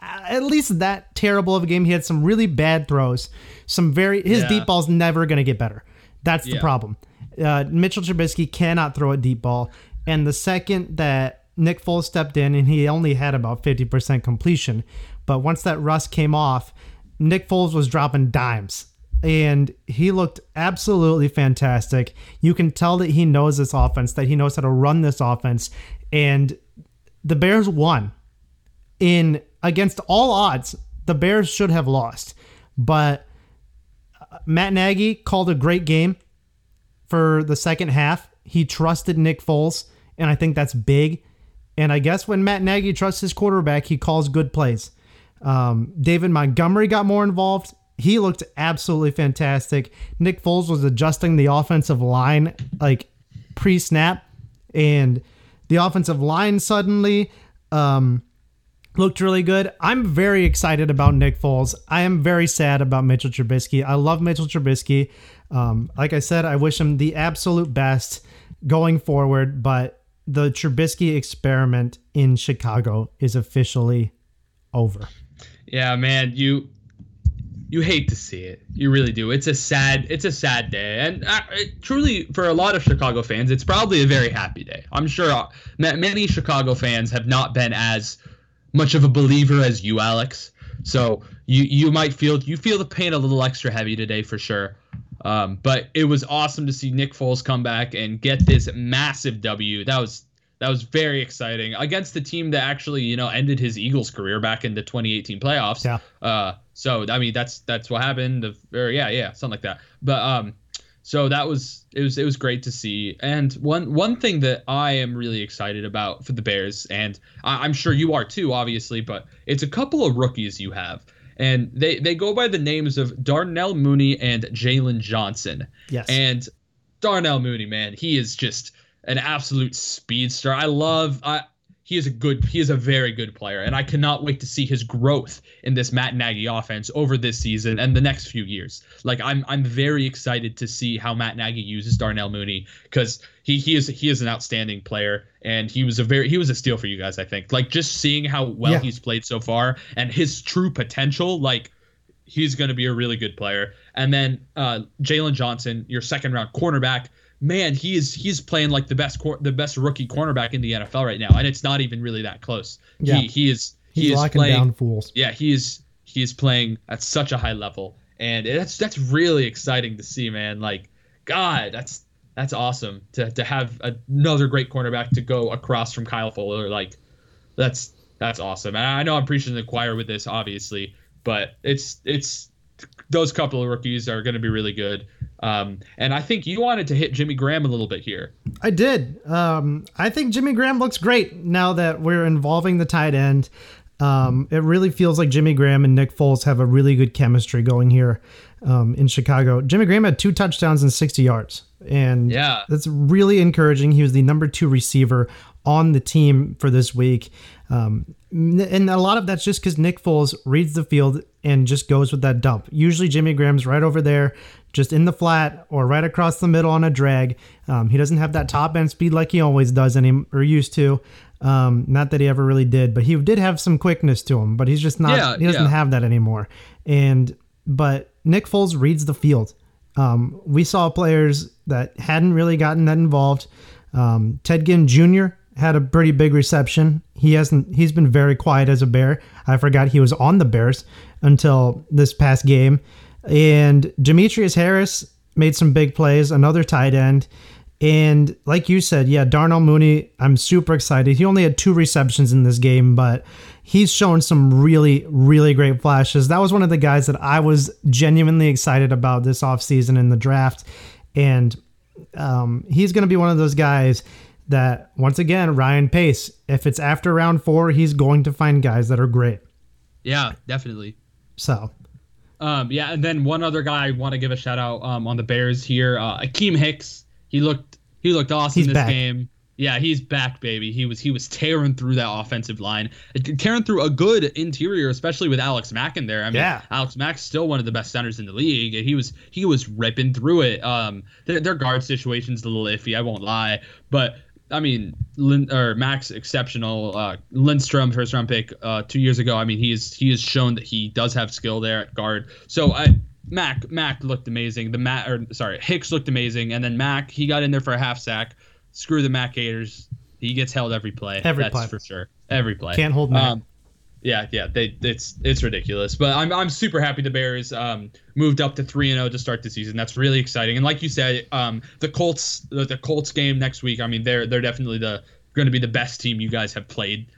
at least that terrible of a game. He had some really bad throws. His deep ball's never going to get better. That's the problem. Mitchell Trubisky cannot throw a deep ball. And the second that Nick Foles stepped in, and he only had about 50% completion, but once that rust came off, Nick Foles was dropping dimes. And he looked absolutely fantastic. You can tell that he knows this offense, that he knows how to run this offense. And the Bears won. Against all odds, the Bears should have lost. But Matt Nagy called a great game for the second half. He trusted Nick Foles, and I think that's big. And I guess when Matt Nagy trusts his quarterback, he calls good plays. David Montgomery got more involved. He looked absolutely fantastic. Nick Foles was adjusting the offensive line like pre-snap, and the offensive line suddenly looked really good. I'm very excited about Nick Foles. I am very sad about Mitchell Trubisky. I love Mitchell Trubisky. Like I said, I wish him the absolute best going forward, but the Trubisky experiment in Chicago is officially over. Yeah, man, you hate to see it. You really do. It's a sad day. And truly, for a lot of Chicago fans, it's probably a very happy day. I'm sure many Chicago fans have not been as much of a believer as you, Alex. So you might feel the pain a little extra heavy today for sure. But it was awesome to see Nick Foles come back and get this massive W. That was very exciting against the team that actually, ended his Eagles career back in the 2018 playoffs. Yeah. So, I mean, that's what happened. Yeah, something like that. But so it was great to see. And one thing that I am really excited about for the Bears, and I'm sure you are too, obviously, but it's a couple of rookies you have. And they go by the names of Darnell Mooney and Jalen Johnson. Yes. And Darnell Mooney, man, he is just an absolute speedster. He is a very good player, and I cannot wait to see his growth in this Matt Nagy offense over this season and the next few years. Like I'm very excited to see how Matt Nagy uses Darnell Mooney, because he is an outstanding player, and he was a steal for you guys, I think. Like, just seeing how well he's played so far and his true potential, like, he's going to be a really good player. And then Jalen Johnson, your second round cornerback. Man, he's playing like the best rookie cornerback in the NFL right now, and it's not even really that close. Yeah. He's locking down fools. Yeah, he is playing at such a high level, and that's really exciting to see, man. Like, God, that's awesome to have another great cornerback to go across from Kyle Fuller. Like, that's awesome. And I know I'm preaching to the choir with this, obviously, but it's those couple of rookies are going to be really good. And I think you wanted to hit Jimmy Graham a little bit here. I did. I think Jimmy Graham looks great now that we're involving the tight end. It really feels like Jimmy Graham and Nick Foles have a really good chemistry going here in Chicago. Jimmy Graham had 2 touchdowns and 60 yards. And that's really encouraging. He was the number 2 receiver on the team for this week. And a lot of that's just because Nick Foles reads the field and just goes with that dump. Usually Jimmy Graham's right over there, just in the flat or right across the middle on a drag. He doesn't have that top end speed like he always does or used to. Not that he ever really did, but he did have some quickness to him, but he's just not, he doesn't have that anymore. But Nick Foles reads the field. We saw players that hadn't really gotten that involved. Ted Ginn Jr. had a pretty big reception. He's been very quiet as a Bear. I forgot he was on the Bears until this past game. And Demetrius Harris made some big plays, another tight end. And like you said, Darnell Mooney, I'm super excited. He only had 2 receptions in this game, but he's shown some really, really great flashes. That was one of the guys that I was genuinely excited about this offseason in the draft. And he's going to be one of those guys that, once again, Ryan Pace, if it's after round 4, he's going to find guys that are great. Yeah, definitely. So, and then one other guy I want to give a shout out on the Bears here, Akeem Hicks. He looked awesome game. Yeah, he's back, baby. He was tearing through that offensive line, tearing through a good interior, especially with Alex Mack in there. I mean, Alex Mack's still one of the best centers in the league, and he was ripping through it. Their guard situation's a little iffy, I won't lie, but I mean, Mack's exceptional. Lindstrom, first round pick 2 years ago. I mean, he has shown that he does have skill there at guard. So Mack looked amazing. Hicks looked amazing, and then Mack, he got in there for a half sack. Screw the Mack haters. He gets held every play. That's for sure. Every play. Can't hold Mack. Yeah. It's ridiculous. But I'm super happy the Bears moved up to 3-0 to start the season. That's really exciting. And like you said, the Colts game next week. I mean, they're definitely going to be the best team you guys have played.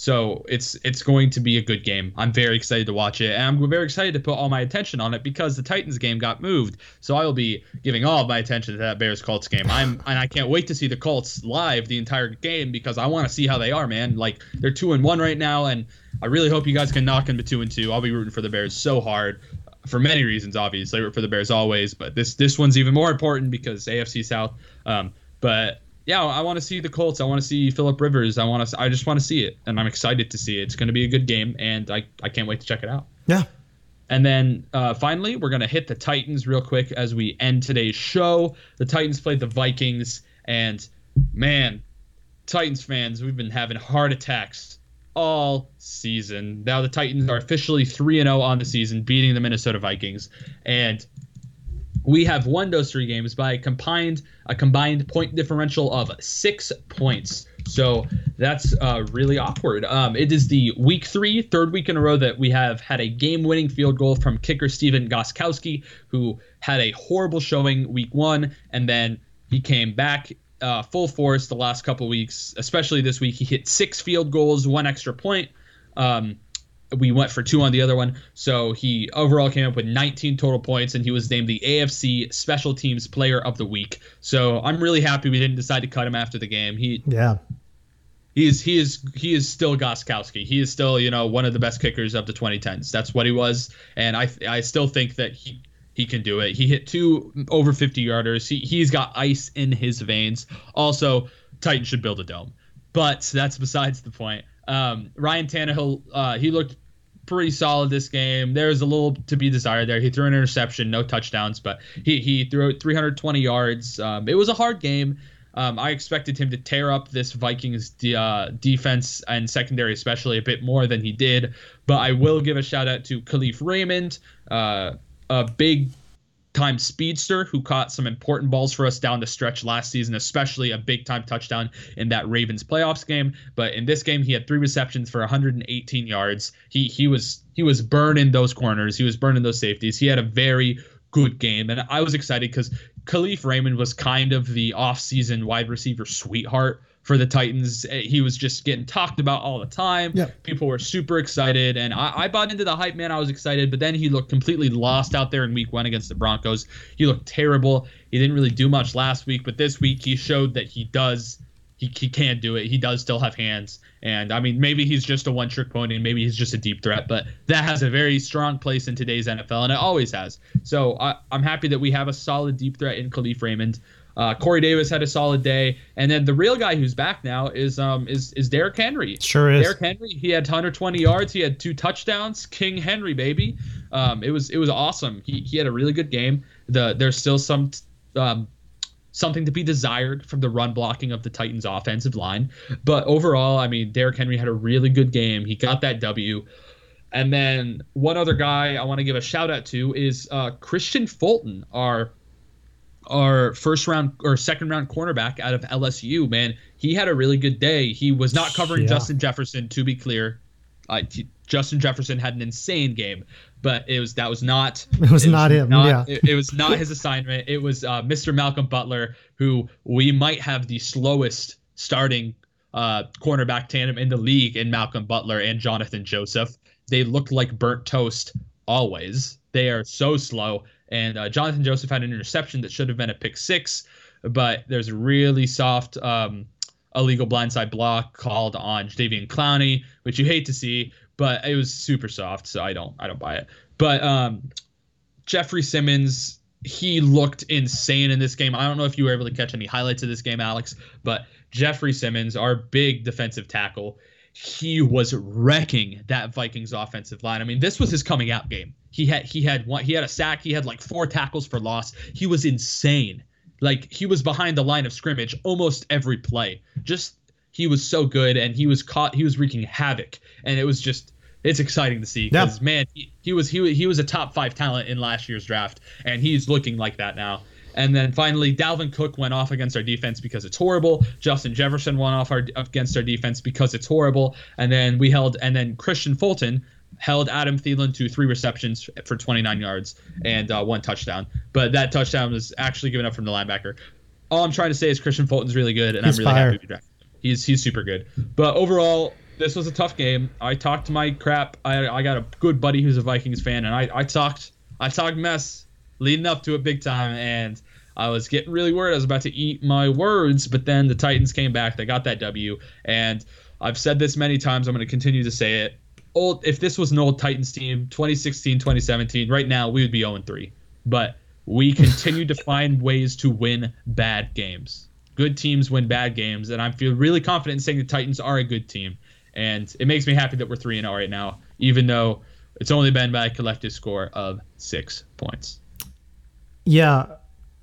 So it's going to be a good game. I'm very excited to watch it, and I'm very excited to put all my attention on it because the Titans game got moved. So I will be giving all of my attention to that Bears-Colts game. I can't wait to see the Colts live the entire game because I want to see how they are, man. Like, they're 2-1 right now, and I really hope you guys can knock them to 2-2. I'll be rooting for the Bears so hard for many reasons, obviously. I root for the Bears always, but this one's even more important because AFC South. But yeah, I want to see the Colts. I want to see Phillip Rivers. I just want to see it, and I'm excited to see it. It's going to be a good game, and I can't wait to check it out. Yeah. And then finally, we're going to hit the Titans real quick as we end today's show. The Titans played the Vikings, and man, Titans fans, we've been having heart attacks all season. Now the Titans are officially 3-0 on the season, beating the Minnesota Vikings, and we have won those three games by a combined point differential of 6 points. So that's really awkward. It is the third week in a row that we have had a game-winning field goal from kicker Steven Gostkowski, who had a horrible showing week one, and then he came back full force the last couple weeks, especially this week. He hit 6 field goals, 1 extra point. We went for 2 on the other one, so he overall came up with 19 total points, and he was named the AFC Special Teams Player of the Week. So I'm really happy we didn't decide to cut him after the game. He is still Gostkowski. He is still, you know, one of the best kickers of the 2010s. That's what he was, and I still think that he can do it. He hit 2 over 50 yarders. He's got ice in his veins. Also, Titans should build a dome, but that's besides the point. Ryan Tannehill, he looked pretty solid this game. There's a little to be desired there. He threw an interception, no touchdowns, but he threw 320 yards. It was a hard game. I expected him to tear up this Vikings defense and secondary especially a bit more than he did, but I will give a shout out to Khalif Raymond, a big time speedster who caught some important balls for us down the stretch last season, especially a big time touchdown in that Ravens playoffs game. But in this game, he had 3 receptions for 118 yards. He was burning those corners. He was burning those safeties. He had a very good game, and I was excited because Khalif Raymond was kind of the offseason wide receiver sweetheart for the Titans. He was just getting talked about all the time. Yeah. People were super excited, and I bought into the hype, man. I was excited, but then he looked completely lost out there in week one against the Broncos. He looked terrible. He didn't really do much last week, but this week he showed that he can do it. He does still have hands, and I mean, maybe he's just a one-trick pony, and maybe he's just a deep threat, but that has a very strong place in today's NFL, and it always has. So I'm happy that we have a solid deep threat in Khalif Raymond. Corey Davis had a solid day, and then the real guy who's back now is Derrick Henry. Sure is. Derrick Henry. He had 120 yards. He had 2 touchdowns. King Henry, baby. It was awesome. He had a really good game. There's still some something to be desired from the run blocking of the Titans' offensive line, but overall, I mean, Derrick Henry had a really good game. He got that W. And then one other guy I want to give a shout out to is Christian Fulton, our second round cornerback out of LSU, man. He had a really good day. He was not covering Justin Jefferson, to be clear. Justin Jefferson had an insane game, but it was not him. It was not his assignment. It was Mr. Malcolm Butler, who we might have the slowest starting cornerback tandem in the league in Malcolm Butler and Jonathan Joseph. They look like burnt toast always. They are so slow. And Jonathan Joseph had an interception that should have been a pick six, but there's a really soft illegal blindside block called on Jadeveon Clowney, which you hate to see, but it was super soft, so I don't buy it. But Jeffrey Simmons, he looked insane in this game. I don't know if you were able to catch any highlights of this game, Alex, but Jeffrey Simmons, our big defensive tackle, he was wrecking that Vikings offensive line. I mean, this was his coming out game. He had a sack. He had like 4 tackles for loss. He was insane. Like, he was behind the line of scrimmage almost every play. Just, he was so good, and he was caught. He was wreaking havoc, and it was just, it's exciting to see because man, he was a top 5 talent in last year's draft, and he's looking like that now. And then finally, Dalvin Cook went off against our defense because it's horrible. Justin Jefferson went off against our defense because it's horrible. And then Christian Fulton held Adam Thielen to 3 receptions for 29 yards and 1 touchdown. But that touchdown was actually given up from the linebacker. All I'm trying to say is Christian Fulton's really good, and I'm really happy to draft him. He's super good. But overall, this was a tough game. I talked my crap. I got a good buddy who's a Vikings fan, and I talked mess leading up to it big time, and I was getting really worried. I was about to eat my words, but then the Titans came back. They got that W, and I've said this many times. I'm going to continue to say it. If this was an old Titans team, 2016, 2017, right now we would be 0-3. But we continue to find ways to win bad games. Good teams win bad games, and I feel really confident in saying the Titans are a good team. And it makes me happy that we're 3-0 right now, even though it's only been by a collective score of 6 points. Yeah,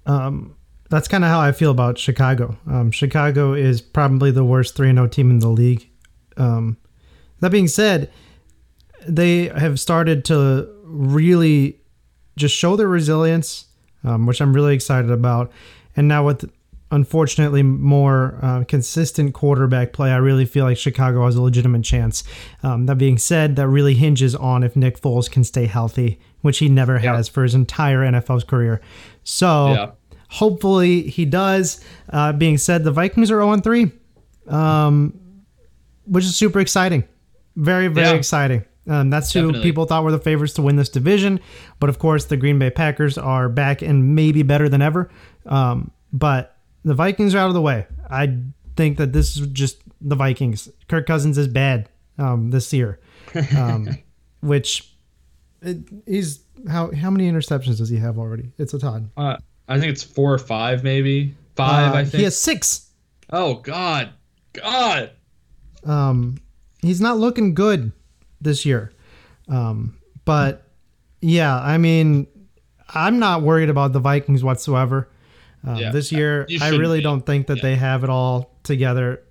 that's kind of how I feel about Chicago. Chicago is probably the worst 3-0 team in the league. That being said, they have started to really just show their resilience, which I'm really excited about. And now with, unfortunately, more consistent quarterback play, I really feel like Chicago has a legitimate chance. That being said, that really hinges on if Nick Foles can stay healthy, which he never has for his entire NFL career. So hopefully he does. Being said, the Vikings are 0-3, which is super exciting. Very, very exciting. That's who people thought were the favorites to win this division. But, of course, the Green Bay Packers are back and maybe better than ever. But the Vikings are out of the way. I think that this is just the Vikings. Kirk Cousins is bad this year, which he's how many interceptions does he have already? It's a ton. I think it's 4 or 5 maybe. 5, I think. He has 6. Oh, God. He's not looking good this year. But yeah, I mean, I'm not worried about the Vikings whatsoever. This year, I really don't think that they have it all together,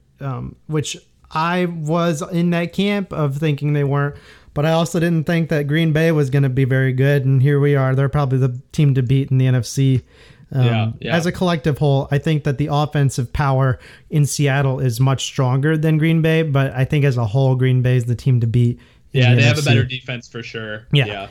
which I was in that camp of thinking they weren't. But I also didn't think that Green Bay was going to be very good. And here we are. They're probably the team to beat in the NFC. As a collective whole, I think that the offensive power in Seattle is much stronger than Green Bay, but I think as a whole, Green Bay is the team to beat. Yeah, they have a better defense for sure. Yeah.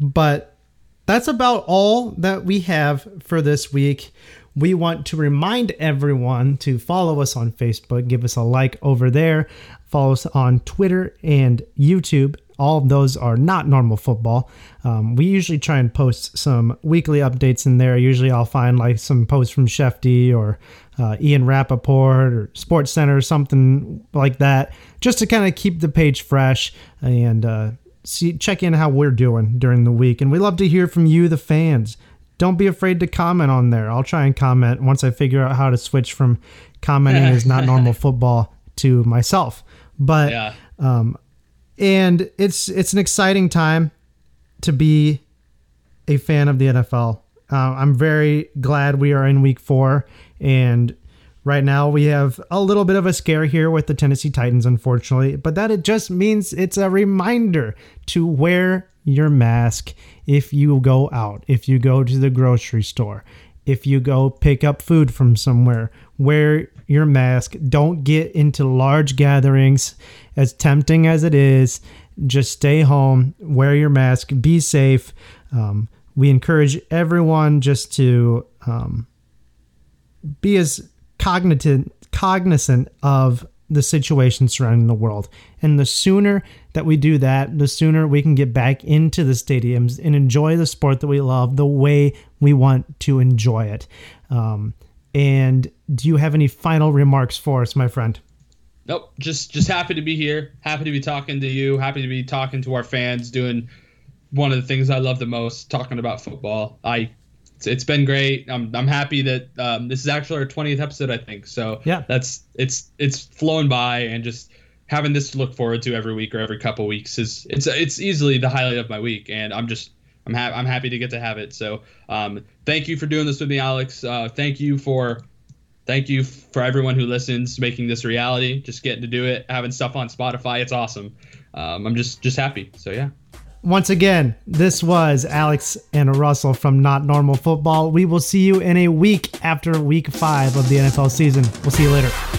But that's about all that we have for this week. We want to remind everyone to follow us on Facebook, give us a like over there, follow us on Twitter and YouTube. All of those are Not Normal Football. We usually try and post some weekly updates in there. Usually I'll find like some posts from Shefty or Ian Rappaport or Sports Center or something like that, just to kind of keep the page fresh and check in how we're doing during the week. And we love to hear from you, the fans. Don't be afraid to comment on there. I'll try and comment once I figure out how to switch from commenting as Not Normal Football to myself. But and it's an exciting time to be a fan of the NFL. I'm very glad we are in week 4, and right now we have a little bit of a scare here with the Tennessee Titans, unfortunately, but that it just means it's a reminder to wear your mask if you go out, if you go to the grocery store, if you go pick up food from somewhere, wear your mask. Don't get into large gatherings. As tempting as it is, just stay home, wear your mask, be safe. We encourage everyone just to be as cognizant of the situation surrounding the world. And the sooner that we do that, the sooner we can get back into the stadiums and enjoy the sport that we love the way we want to enjoy it. And do you have any final remarks for us, my friend? Nope. Just happy to be here. Happy to be talking to you. Happy to be talking to our fans, doing one of the things I love the most, talking about football. It's been great. I'm happy that this is actually our 20th episode, I think. So it's flown by, and just having this to look forward to every week or every couple weeks is easily the highlight of my week, and I'm happy to get to have it. So thank you for doing this with me, Alex. Thank you for everyone who listens, making this reality, just getting to do it, having stuff on Spotify. It's awesome. I'm just happy. So, yeah. Once again, this was Alex and Russell from Not Normal Football. We will see you in a week after week 5 of the NFL season. We'll see you later.